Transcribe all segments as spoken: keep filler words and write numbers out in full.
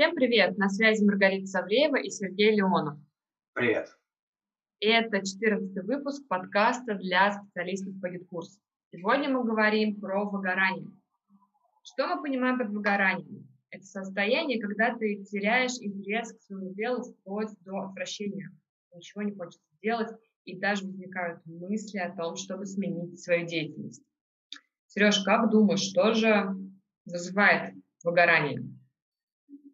Всем привет! На связи Маргарита Савельева и Сергей Леонов. Привет! Это четырнадцатый выпуск подкаста для специалистов по GetCourse. Сегодня мы говорим про выгорание. Что мы понимаем под выгоранием? Это состояние, когда ты теряешь интерес к своему делу вплоть до отвращения. Ничего не хочется делать, и даже возникают мысли о том, чтобы сменить свою деятельность. Сереж, как думаешь, что же вызывает выгорание?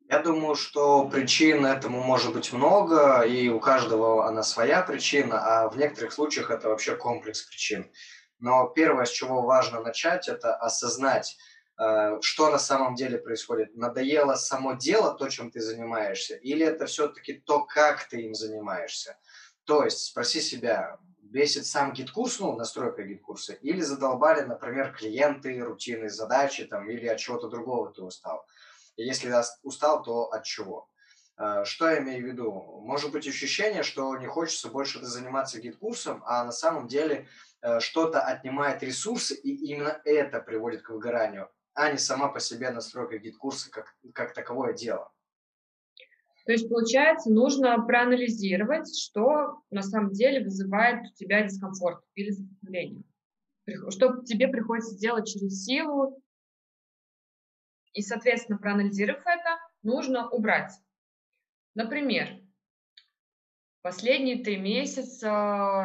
Я думаю, что причин этому может быть много, и у каждого она своя причина, а в некоторых случаях это вообще комплекс причин. Но первое, с чего важно начать, это осознать, что на самом деле происходит. Надоело само дело, то, чем ты занимаешься, или это все-таки то, как ты им занимаешься. То есть спроси себя, бесит сам GetCourse, ну, настройка GetCourse, или задолбали, например, клиенты, рутинные задачи, там, или от чего-то другого ты устал. Если устал, то от чего? Что я имею в виду? Может быть ощущение, что не хочется больше заниматься GetCourse, а на самом деле что-то отнимает ресурсы, и именно это приводит к выгоранию, а не сама по себе настройка GetCourse как, как таковое дело. То есть, получается, нужно проанализировать, что на самом деле вызывает у тебя дискомфорт или сопротивление. Что тебе приходится делать через силу, и, соответственно, проанализировав это, нужно убрать. Например, последние три месяца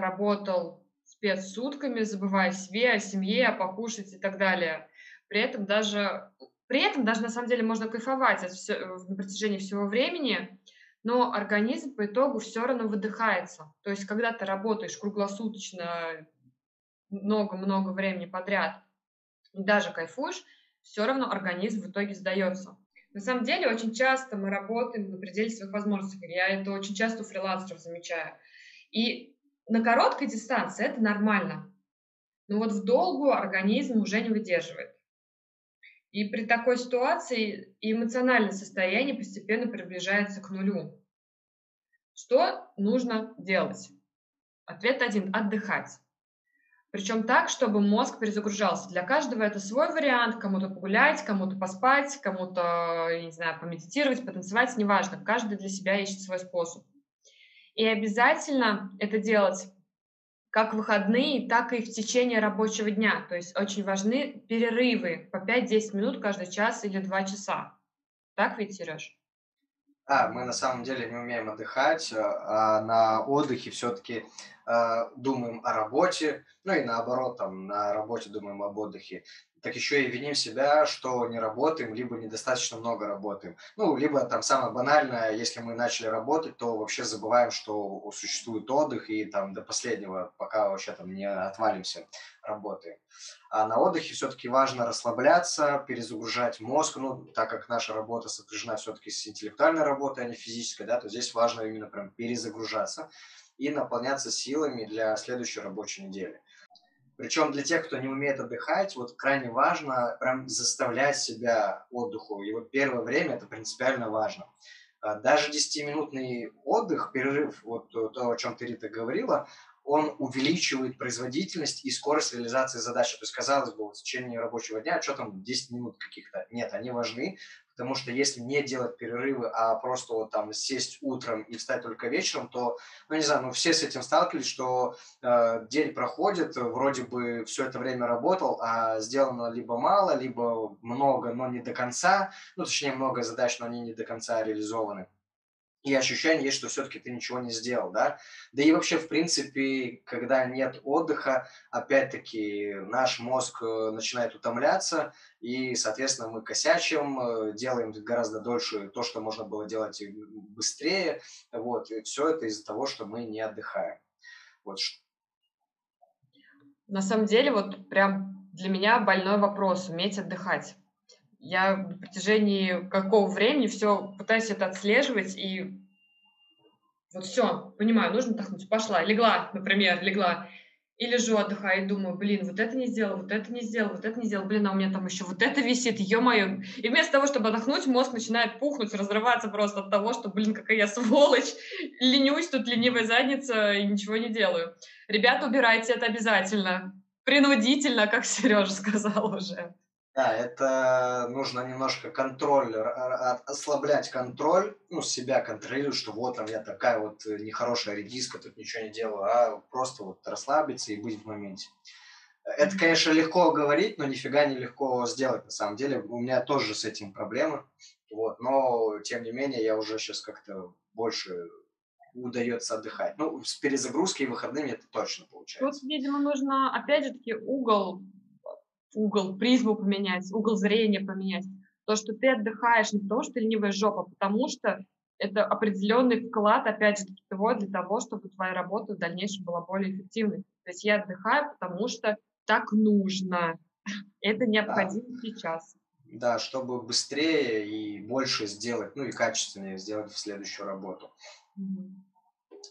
работал спецсутками, забывая о себе, о семье, о покушать и так далее. При этом даже... При этом даже, на самом деле, можно кайфовать от все, на протяжении всего времени, но организм по итогу все равно выдыхается. То есть, когда ты работаешь круглосуточно много-много времени подряд и даже кайфуешь, все равно организм в итоге сдается. На самом деле, очень часто мы работаем на пределе своих возможностей. Я это очень часто у фрилансеров замечаю. И на короткой дистанции это нормально. Но вот в долгую организм уже не выдерживает. И при такой ситуации эмоциональное состояние постепенно приближается к нулю. Что нужно делать? Ответ один – отдыхать. Причем так, чтобы мозг перезагружался. Для каждого это свой вариант. Кому-то погулять, кому-то поспать, кому-то, я не знаю, помедитировать, потанцевать, неважно. Каждый для себя ищет свой способ. И обязательно это делать как в выходные, так и в течение рабочего дня. То есть очень важны перерывы по пять-десять минут каждый час или два часа. Так ведь, Сереж? Да, мы на самом деле не умеем отдыхать, а на отдыхе все-таки э, думаем о работе, ну и наоборот, там, на работе думаем об отдыхе. Так еще и виним себя, что не работаем, либо недостаточно много работаем. Ну, либо там самое банальное, если мы начали работать, то вообще забываем, что существует отдых, и там до последнего, пока вообще там не отвалимся, работаем. А на отдыхе все-таки важно расслабляться, перезагружать мозг, ну, так как наша работа сопряжена все-таки с интеллектуальной работой, а не физической, да, то здесь важно именно прям перезагружаться и наполняться силами для следующей рабочей недели. Причем для тех, кто не умеет отдыхать, вот крайне важно прям заставлять себя отдыху. И вот первое время это принципиально важно. Даже десятиминутный отдых, перерыв, вот то, о чем ты, Рита, говорила, он увеличивает производительность и скорость реализации задачи. То есть, казалось бы, в течение рабочего дня, что там, десять минут каких-то? Нет, они важны, потому что если не делать перерывы, а просто вот там сесть утром и встать только вечером, то, ну, не знаю, ну, все с этим сталкивались, что э, день проходит, вроде бы все это время работал, а сделано либо мало, либо много, но не до конца, ну, точнее, много задач, но они не до конца реализованы. И ощущение есть, что все-таки ты ничего не сделал, да? Да и вообще, в принципе, когда нет отдыха, опять-таки наш мозг начинает утомляться, и, соответственно, мы косячим, делаем гораздо дольше то, что можно было делать быстрее, вот, и все это из-за того, что мы не отдыхаем. Вот. На самом деле, вот прям для меня больной вопрос – уметь отдыхать. Я на протяжении какого времени все пытаюсь это отслеживать, и вот все, понимаю, нужно отдохнуть, пошла, легла, например, легла, и лежу, отдыхаю, и думаю, блин, вот это не сделал, вот это не сделал, вот это не сделал, блин, а у меня там еще вот это висит, ё-моё. И вместо того, чтобы отдохнуть, мозг начинает пухнуть, разрываться просто от того, что, блин, какая я сволочь, ленюсь, тут ленивая задница, и ничего не делаю. Ребята, убирайте это обязательно, принудительно, как Сережа сказал уже. Да, это нужно немножко контроль, ослаблять контроль, ну, себя контролировать, что вот там я такая вот нехорошая редиска, тут ничего не делаю, а просто вот расслабиться и быть в моменте. Это, конечно, легко говорить, но нифига не легко сделать, на самом деле. У меня тоже с этим проблемы, вот, но, тем не менее, я уже сейчас как-то больше удается отдыхать. Ну, с перезагрузки и выходными это точно получается. Тут, видимо, нужно, опять же таки, угол, угол, призму поменять, угол зрения поменять. То, что ты отдыхаешь не потому, что ты ленивая жопа, потому что это определенный вклад, опять же таки, того для того, чтобы твоя работа в дальнейшем была более эффективной. То есть я отдыхаю, потому что так нужно. Это необходимо да. сейчас. Да, чтобы быстрее и больше сделать, ну и качественнее сделать в следующую работу.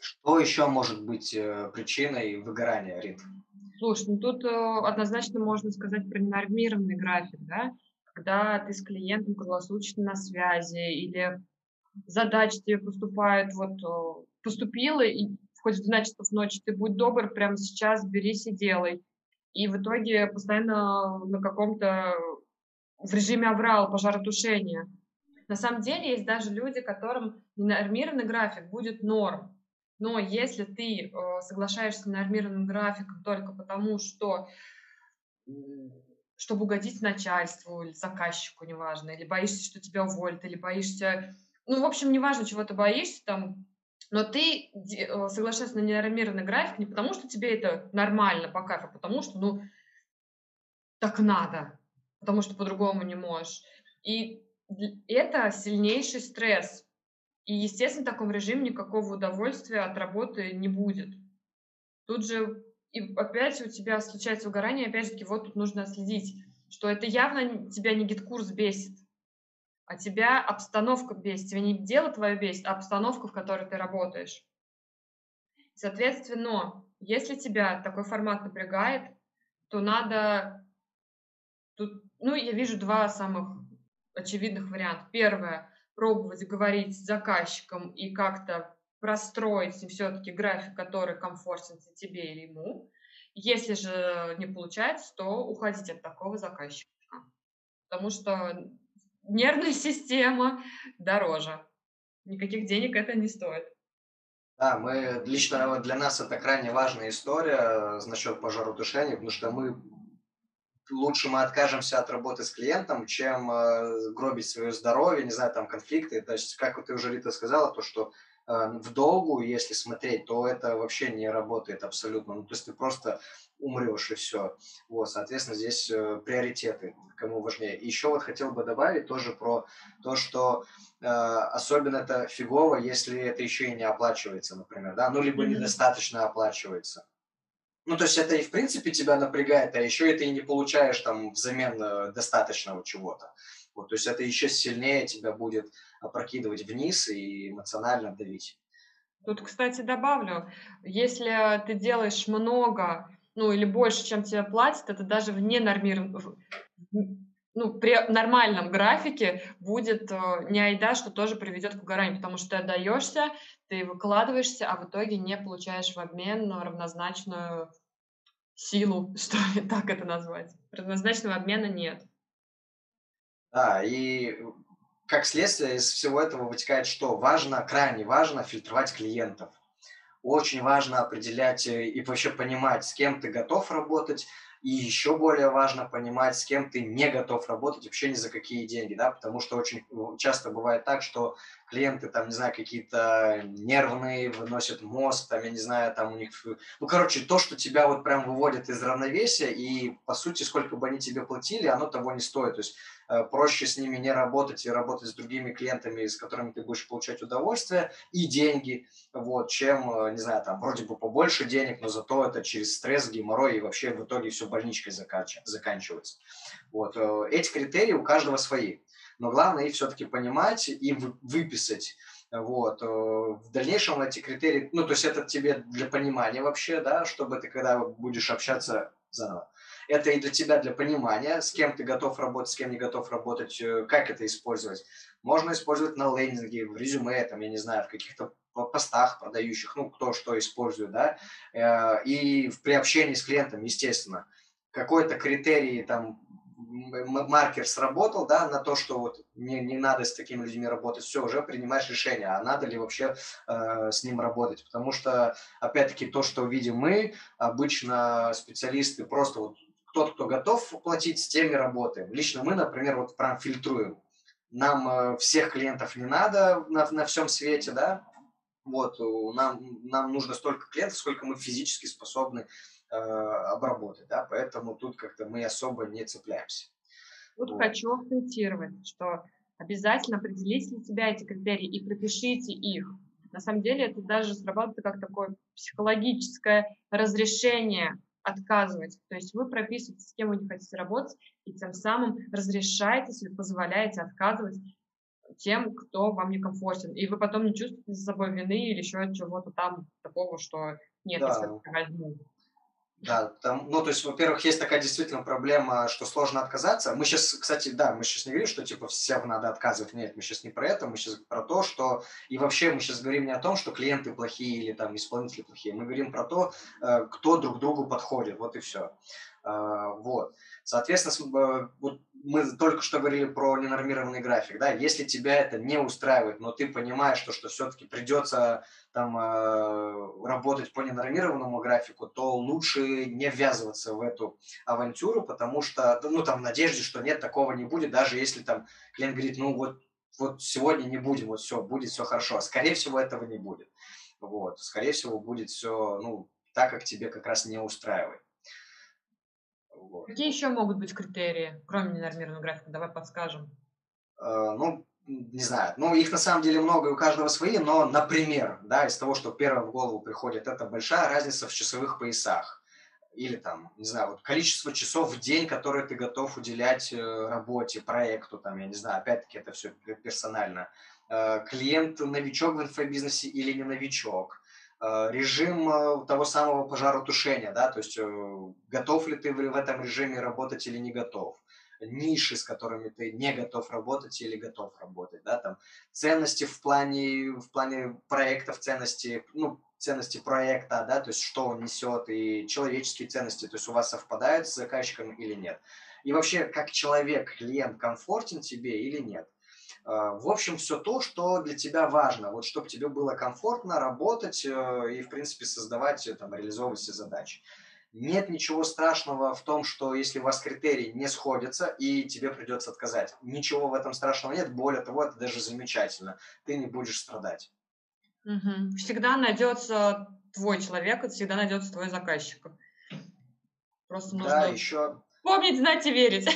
Что еще может быть э, причиной выгорания, Рит? Слушай, ну тут э, однозначно можно сказать про ненормированный график, да? Когда ты с клиентом круглосуточно на связи или задачи тебе поступают, вот э, поступила, и хоть в двенадцать часов ночи ты будь добр, прямо сейчас берись и делай. И в итоге постоянно на каком-то в режиме аврал пожаротушения. На самом деле есть даже люди, которым ненормированный график будет норм. Но если ты э, соглашаешься на нормированный график только потому, что чтобы угодить начальству или заказчику, неважно, или боишься, что тебя уволят, или боишься... Ну, в общем, неважно, чего ты боишься, там, но ты э, соглашаешься на ненормированный график не потому, что тебе это нормально по кайфу, а потому что, ну, так надо, потому что по-другому не можешь. И это сильнейший стресс. И, естественно, в таком режиме никакого удовольствия от работы не будет. Тут же и опять у тебя случается выгорание, опять-таки, вот тут нужно отследить, что это явно тебя не гид-курс бесит, а тебя обстановка бесит. Тебя не дело твое бесит, а обстановка, в которой ты работаешь. Соответственно, если тебя такой формат напрягает, то надо... Тут, ну, я вижу два самых очевидных вариантов. Первое, пробовать говорить с заказчиком и как-то простроить все-таки график, который комфортен тебе или ему. Если же не получается, то уходить от такого заказчика, потому что нервная система дороже. Никаких денег это не стоит. Да, мы, лично для нас это крайне важная история насчет пожаротушения, потому что мы лучше мы откажемся от работы с клиентом, чем э, гробить свое здоровье, не знаю, там конфликты. То есть, как ты уже, Рита, сказала, то, что э, в долгу, если смотреть, то это вообще не работает абсолютно. Ну, то есть ты просто умрешь и все. Вот, соответственно, здесь э, приоритеты, кому важнее. Еще вот хотел бы добавить тоже про то, что э, особенно это фигово, если это еще и не оплачивается, например, да, ну, либо недостаточно оплачивается. Ну, то есть это и, в принципе, тебя напрягает, а еще и ты не получаешь там взамен достаточного чего-то. Вот, то есть это еще сильнее тебя будет опрокидывать вниз и эмоционально давить. Тут, кстати, добавлю, если ты делаешь много, ну, или больше, чем тебе платят, это даже в ненормированном, ну, при нормальном графике будет не айда, что тоже приведет к выгоранию, потому что ты отдаешься, ты выкладываешься, а в итоге не получаешь в обмен равнозначную силу, что ли, так это назвать. Равнозначного обмена нет. Да, и как следствие из всего этого вытекает, что важно, крайне важно фильтровать клиентов. Очень важно определять и вообще понимать, с кем ты готов работать, и еще более важно понимать, с кем ты не готов работать вообще ни за какие деньги, да, потому что очень часто бывает так, что клиенты там, не знаю, какие-то нервные, выносят мозг, там, я не знаю, там у них, ну, короче, то, что тебя вот прям выводит из равновесия, и, по сути, сколько бы они тебе платили, оно того не стоит, то есть э, проще с ними не работать и работать с другими клиентами, с которыми ты будешь получать удовольствие и деньги, вот, чем, э, не знаю, там, вроде бы побольше денег, но зато это через стресс, геморрой, и вообще в итоге все больничкой заканч... заканчивается. Вот. Эти критерии у каждого свои, но главное их все-таки понимать и выписать. Вот. В дальнейшем эти критерии, ну, то есть это тебе для понимания вообще, да, чтобы ты, когда будешь общаться заново, это и для тебя, для понимания, с кем ты готов работать, с кем не готов работать, как это использовать. Можно использовать на лендинге, в резюме, там, я не знаю, в каких-то постах продающих, ну, кто что использует, да, и при общении с клиентом, естественно, какой-то критерий, там, маркер сработал, да, на то, что вот не, не надо с такими людьми работать, все, уже принимаешь решение, а надо ли вообще э, с ним работать. Потому что, опять-таки, то, что видим мы, обычно специалисты просто вот тот, кто готов платить, с теми работаем. Лично мы, например, вот прям фильтруем. Нам э, всех клиентов не надо на, на всем свете, да, вот, нам, нам нужно столько клиентов, сколько мы физически способны обработать, да, поэтому тут как-то мы особо не цепляемся. Тут вот. Хочу акцентировать, что обязательно определите для себя эти критерии и пропишите их. На самом деле это даже срабатывает как такое психологическое разрешение отказывать, то есть вы прописываете, с кем вы не хотите работать, и тем самым разрешаете себе, позволяете отказывать тем, кто вам некомфортен, и вы потом не чувствуете за собой вины или еще чего-то там такого, что нет, да. Я не возьму. Да, там, ну, то есть, во-первых, есть такая действительно проблема, что сложно отказаться. Мы сейчас, кстати, да, мы сейчас не говорим, что, типа, всем надо отказывать. Нет, мы сейчас не про это, мы сейчас про то, что... И вообще мы сейчас говорим не о том, что клиенты плохие или, там, исполнители плохие. Мы говорим про то, кто друг другу подходит, вот и все. Вот. Соответственно, вот мы только что говорили про ненормированный график, да, если тебя это не устраивает, но ты понимаешь, что, что все-таки придется там работать по ненормированному графику, то лучше не ввязываться в эту авантюру, потому что, ну, там, в надежде, что нет, такого не будет, даже если там клиент говорит, ну, вот, вот сегодня не будем, вот все, будет все хорошо, скорее всего, этого не будет, вот, скорее всего, будет все, ну, так, как тебе как раз не устраивает. Вот. Какие еще могут быть критерии, кроме ненормированного графика? Давай подскажем. Э, ну, не знаю. Ну, их на самом деле много, и у каждого свои, но, например, да, из того, что первое в голову приходит, это большая разница в часовых поясах. Или там, не знаю, вот количество часов в день, которые ты готов уделять работе, проекту, там, я не знаю, опять-таки это все персонально. Э, клиент новичок в инфобизнесе или не новичок. Режим того самого пожаротушения, да, то есть готов ли ты в этом режиме работать или не готов, ниши, с которыми ты не готов работать или готов работать, да, там, ценности в плане, в плане проектов, ценности, ну, ценности проекта, да, то есть что он несет, и человеческие ценности, то есть у вас совпадают с заказчиком или нет, и вообще как человек, клиент комфортен тебе или нет. В общем, все то, что для тебя важно, вот чтобы тебе было комфортно работать и, в принципе, создавать, там, реализовывать все задачи. Нет ничего страшного в том, что если у вас критерии не сходятся и тебе придется отказать. Ничего в этом страшного нет, более того, это даже замечательно, ты не будешь страдать. Угу. Всегда найдется твой человек, всегда найдется твой заказчик. Просто нужно, да, еще... помнить, знать и верить.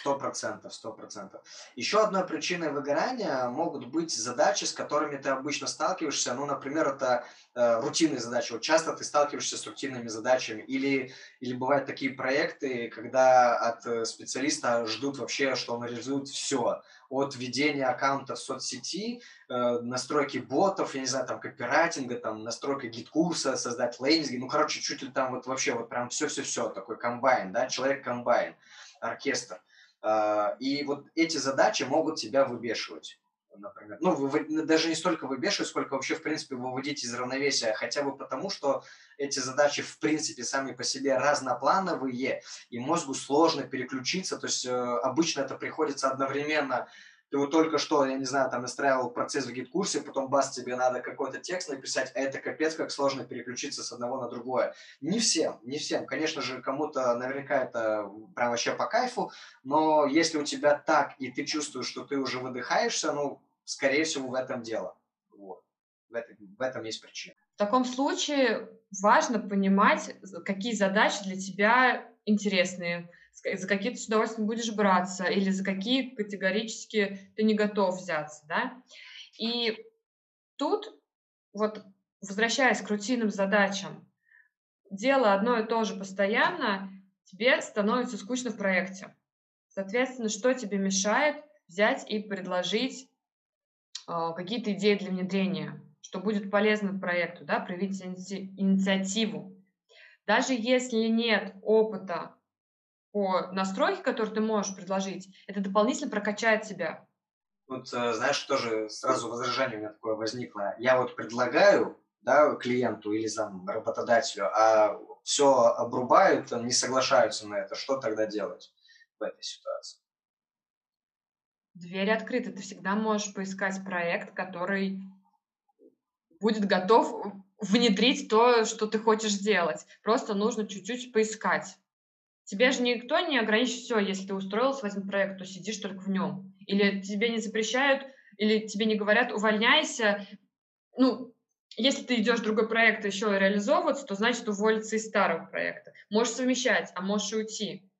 Сто процентов, сто процентов. Еще одной причиной выгорания могут быть задачи, с которыми ты обычно сталкиваешься. Ну, например, это э, рутинные задачи. Вот часто ты сталкиваешься с рутинными задачами. Или, или бывают такие проекты, когда от специалиста ждут вообще, что он реализует все. От ведения аккаунта в соцсети, э, настройки ботов, я не знаю, там, копирайтинга, там, настройка гид-курса, создать лендинги. Ну, короче, чуть ли там вот вообще вот прям все-все-все. Такой комбайн, да, человек-комбайн, оркестр. И вот эти задачи могут тебя выбешивать, например. Ну, вы, даже не столько выбешивать, сколько вообще, в принципе, выводить из равновесия, хотя бы потому, что эти задачи, в принципе, сами по себе разноплановые, и мозгу сложно переключиться, то есть обычно это приходится одновременно. Ты вот только что, я не знаю, там настраивал процесс в гид-курсе, потом бас, тебе надо какой-то текст написать, а это капец, как сложно переключиться с одного на другое. Не всем, не всем. Конечно же, кому-то наверняка это прям вообще по кайфу, но если у тебя так, и ты чувствуешь, что ты уже выдыхаешься, ну, скорее всего, в этом дело. Вот. В, это, в этом есть причина. В таком случае важно понимать, какие задачи для тебя интересные, за какие ты с удовольствием будешь браться, или за какие категорически ты не готов взяться, да? И тут, вот, возвращаясь к рутинным задачам, дело одно и то же постоянно, тебе становится скучно в проекте. Соответственно, что тебе мешает взять и предложить э, какие-то идеи для внедрения, что будет полезно проекту, да, проявить инициативу. Даже если нет опыта по настройке, которую ты можешь предложить, это дополнительно прокачает тебя. Вот, знаешь, тоже сразу возражение у меня такое возникло. Я вот предлагаю, да, клиенту или там, работодателю, а все обрубают, не соглашаются на это, что тогда делать в этой ситуации? Двери открыты. Ты всегда можешь поискать проект, который будет готов внедрить то, что ты хочешь сделать. Просто нужно чуть-чуть поискать. Тебе же никто не ограничит все. Если ты устроился в один проект, то сидишь только в нем. Или тебе не запрещают, или тебе не говорят «увольняйся». Ну, если ты идешь в другой проект и еще реализовываться, то значит уволиться из старого проекта. Можешь совмещать, а можешь и уйти.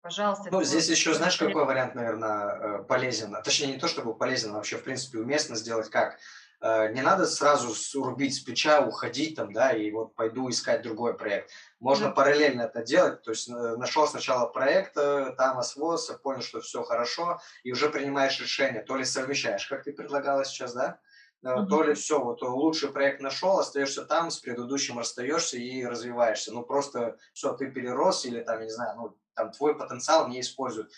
Пожалуйста. Ну, здесь будет... еще, знаешь, какой вариант, наверное, полезен? Точнее, не то, чтобы полезен, а вообще, в принципе, уместно сделать как? Не надо сразу рубить с плеча, уходить там, да, и вот пойду искать другой проект. Можно да. параллельно это делать, то есть нашел сначала проект, там освоился, понял, что все хорошо, и уже принимаешь решение, то ли совмещаешь, как ты предлагала сейчас, да, mm-hmm. то ли все, вот лучший проект нашел, остаешься там, с предыдущим расстаешься и развиваешься. Ну, просто все, ты перерос или там, я не знаю, ну, там твой потенциал не используют.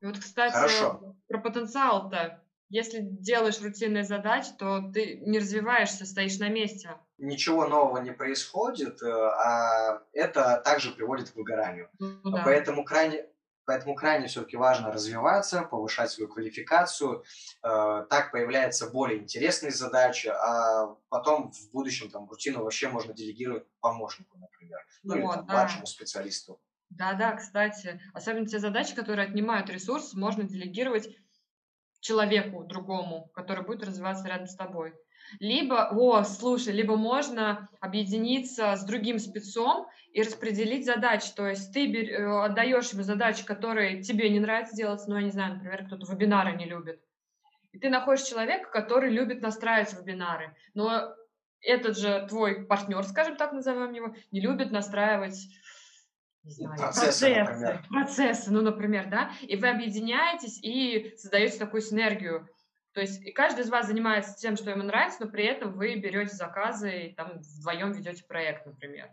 И вот, кстати, хорошо. Про потенциал-то. Если делаешь рутинные задачи, то ты не развиваешься, стоишь на месте. Ничего нового не происходит, а это также приводит к выгоранию. Ну, да. Поэтому крайне, поэтому крайне все-таки важно развиваться, повышать свою квалификацию. Так появляются более интересные задачи, а потом в будущем там, рутину вообще можно делегировать помощнику, например, ну, ну или там, да. младшему специалисту. Да-да, кстати. Особенно те задачи, которые отнимают ресурс, можно делегировать человеку другому, который будет развиваться рядом с тобой. Либо, о, слушай, либо можно объединиться с другим спецом и распределить задачи. То есть ты бер, отдаешь ему задачи, которые тебе не нравится делать, ну, я не знаю, например, кто-то вебинары не любит. И ты находишь человека, который любит настраивать вебинары. Но этот же твой партнер, скажем так, назовем его, не любит настраивать... Не знаю, процессы, процессы, например. процессы, ну, например, да, и вы объединяетесь и создаете такую синергию, то есть и каждый из вас занимается тем, что ему нравится, но при этом вы берете заказы и там вдвоем ведете проект, например.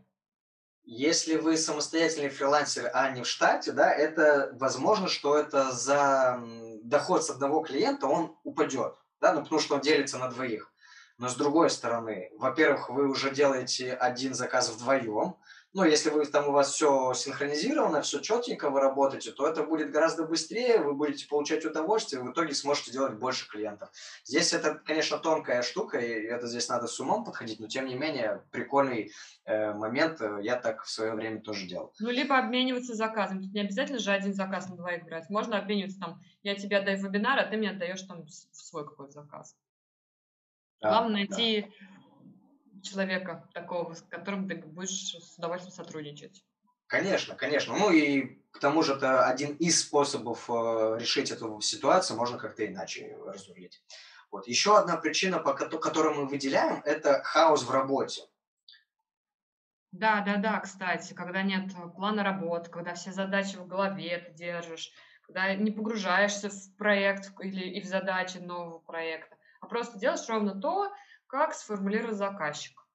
Если вы самостоятельный фрилансер, а не в штате, да, это возможно, что это за доход с одного клиента он упадет, да, ну, потому что он делится на двоих, но с другой стороны, во-первых, вы уже делаете один заказ вдвоем. Ну, если вы, там у вас все синхронизировано, все четенько вы работаете, то это будет гораздо быстрее, вы будете получать удовольствие, и в итоге сможете делать больше клиентов. Здесь это, конечно, тонкая штука, и это здесь надо с умом подходить, но, тем не менее, прикольный э, момент, я так в свое время тоже делал. Ну, либо обмениваться заказом, тут не обязательно же один заказ на двоих брать, можно обмениваться там, я тебе отдаю вебинар, а ты мне отдаешь там свой какой-то заказ. Да, главное найти... Да. человека такого, с которым ты будешь с удовольствием сотрудничать. Конечно, конечно. Ну и к тому же это один из способов э, решить эту ситуацию, можно как-то иначе разрулить. Вот. Еще одна причина, по которой мы выделяем, это хаос в работе. Да, да, да, кстати, когда нет плана работ, когда все задачи в голове ты держишь, когда не погружаешься в проект или и в задачи нового проекта, а просто делаешь ровно то, как сформулировал заказчик.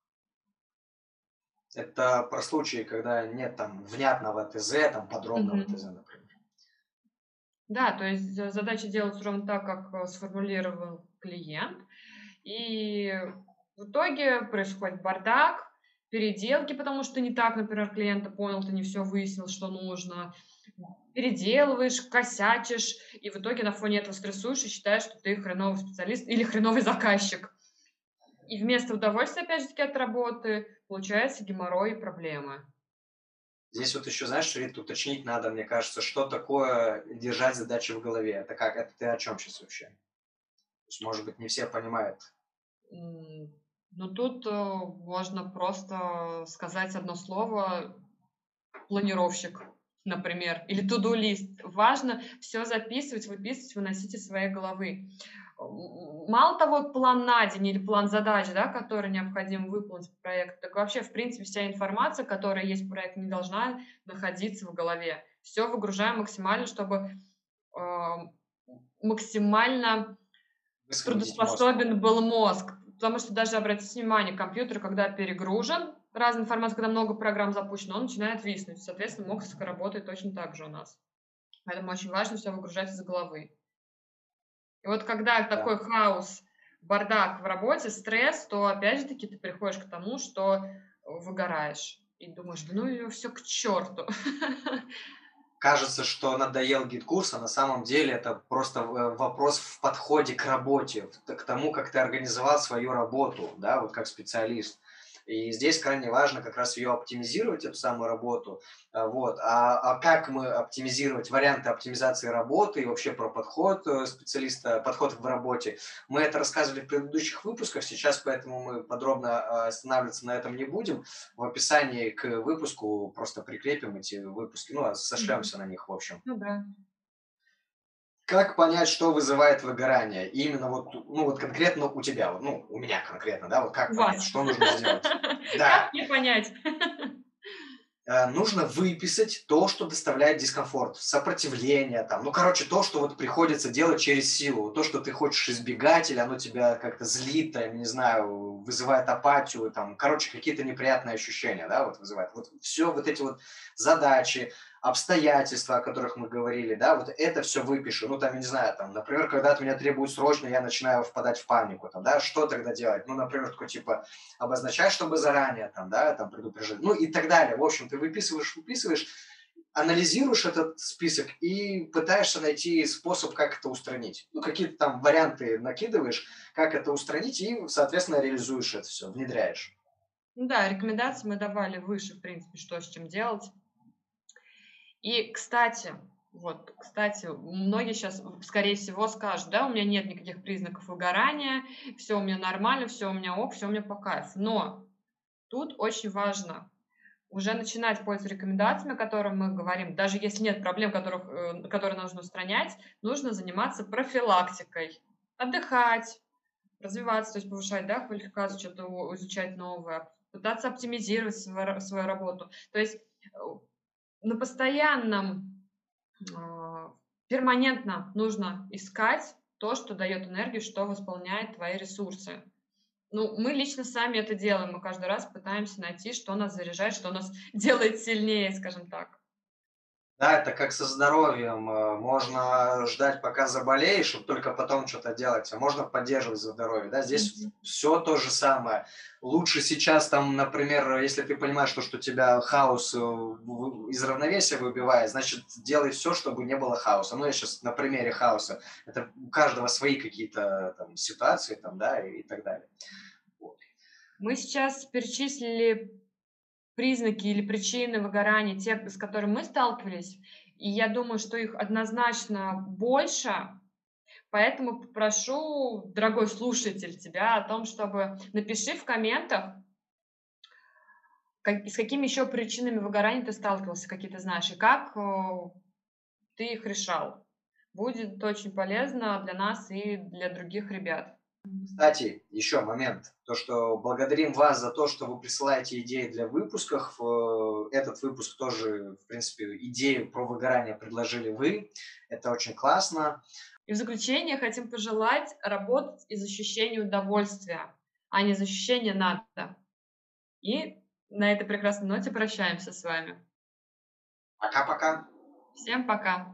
Это про случаи, когда нет там внятного ТЗ, там подробного mm-hmm. ТЗ, например. Да, то есть задача делается ровно так, как сформулировал клиент. И в итоге происходит бардак, переделки, потому что не так, например, клиента понял, ты не все выяснил, что нужно. Переделываешь, косячишь, и в итоге на фоне этого стрессуешь и считаешь, что ты хреновый специалист или хреновый заказчик. И вместо удовольствия, опять же таки, от работы получается геморрой и проблемы. Здесь вот еще, знаешь, Рит, уточнить надо, мне кажется, что такое держать задачи в голове. Это как? Это ты о чем сейчас вообще? То есть, может быть, не все понимают. Ну, тут можно просто сказать одно слово «планировщик», например, или «to-do-лист». Важно все записывать, выписывать, выносить из своей головы. Мало того, план на день или план задач, да, который необходимо выполнить в проект, так вообще, в принципе, вся информация, которая есть в проекте, не должна находиться в голове. Все выгружаем максимально, чтобы э, максимально трудоспособен был мозг. Потому что даже, обратите внимание, компьютер, когда перегружен разной информацией, когда много программ запущено, он начинает виснуть. Соответственно, мозг работает точно так же у нас. Поэтому очень важно все выгружать из головы. И вот когда такой хаос бардак в работе, стресс, то опять же таки ты приходишь к тому, что выгораешь и думаешь, ну и все к черту. Кажется, что надоел гид-курс, а на самом деле это просто вопрос в подходе к работе, к тому, как ты организовал свою работу, да, вот как специалист. И здесь крайне важно как раз ее оптимизировать, эту самую работу. Вот. А, а как мы оптимизировать варианты оптимизации работы и вообще про подход специалиста, подход в работе? Мы это рассказывали в предыдущих выпусках, сейчас поэтому мы подробно останавливаться на этом не будем. В описании к выпуску просто прикрепим эти выпуски, ну, сошлемся на них, в общем. Ну да. Как понять, что вызывает выгорание? Именно вот, ну, вот конкретно у тебя, вот, ну, у меня конкретно, да, вот как Вас. понять, что нужно сделать? Как мне понять? Нужно выписать то, что доставляет дискомфорт, сопротивление, там, ну, короче, то, что вот приходится делать через силу, то, что ты хочешь избегать, или оно тебя как-то злит, там, не знаю, вызывает апатию, там, короче, какие-то неприятные ощущения, да, вот вызывает. Вот все вот эти вот задачи, обстоятельства, о которых мы говорили, да, вот это все выпишу, ну, там, я не знаю, там, например, когда от меня требуют срочно, я начинаю впадать в панику, там, да, что тогда делать, ну, например, такой, типа, обозначай, чтобы заранее, там, да, там, предупреждать, ну, и так далее, в общем, ты выписываешь, выписываешь, анализируешь этот список и пытаешься найти способ, как это устранить, ну, какие-то там варианты накидываешь, как это устранить и, соответственно, реализуешь это все, внедряешь. Ну, да, рекомендации мы давали выше, в принципе, что с чем делать. И, кстати, вот, кстати, многие сейчас, скорее всего, скажут, да, у меня нет никаких признаков выгорания, все у меня нормально, все у меня ок, все у меня по кайфу. Но тут очень важно уже начинать пользоваться рекомендациями, о которых мы говорим. Даже если нет проблем, которых, которые нужно устранять, нужно заниматься профилактикой, отдыхать, развиваться, то есть повышать, да, квалификацию, что-то изучать новое, пытаться оптимизировать свою, свою работу. То есть на постоянном, э, перманентно нужно искать то, что дает энергию, что восполняет твои ресурсы. Ну, мы лично сами это делаем, мы каждый раз пытаемся найти, что нас заряжает, что нас делает сильнее, скажем так. Да, это как со здоровьем. Можно ждать, пока заболеешь, чтобы только потом что-то делать. А можно поддерживать здоровье. Да? Здесь mm-hmm. все то же самое. Лучше сейчас, там, например, если ты понимаешь, что, что тебя хаос из равновесия выбивает, значит, делай все, чтобы не было хаоса. Ну, я сейчас на примере хаоса. Это у каждого свои какие-то там, ситуации там, да, и, и так далее. Вот. Мы сейчас перечислили признаки или причины выгорания, те, с которыми мы сталкивались, и я думаю, что их однозначно больше, поэтому попрошу, дорогой слушатель, тебя о том, чтобы напиши в комментах, как, с какими еще причинами выгорания ты сталкивался, какие ты знаешь, и как э, ты их решал. Будет очень полезно для нас и для других ребят. Кстати, еще момент, то, что благодарим вас за то, что вы присылаете идеи для выпусков, этот выпуск тоже, в принципе, идею про выгорание предложили вы, это очень классно. И в заключение хотим пожелать работать из ощущения удовольствия, а не из ощущения надо. И на этой прекрасной ноте прощаемся с вами. Пока-пока. Всем пока.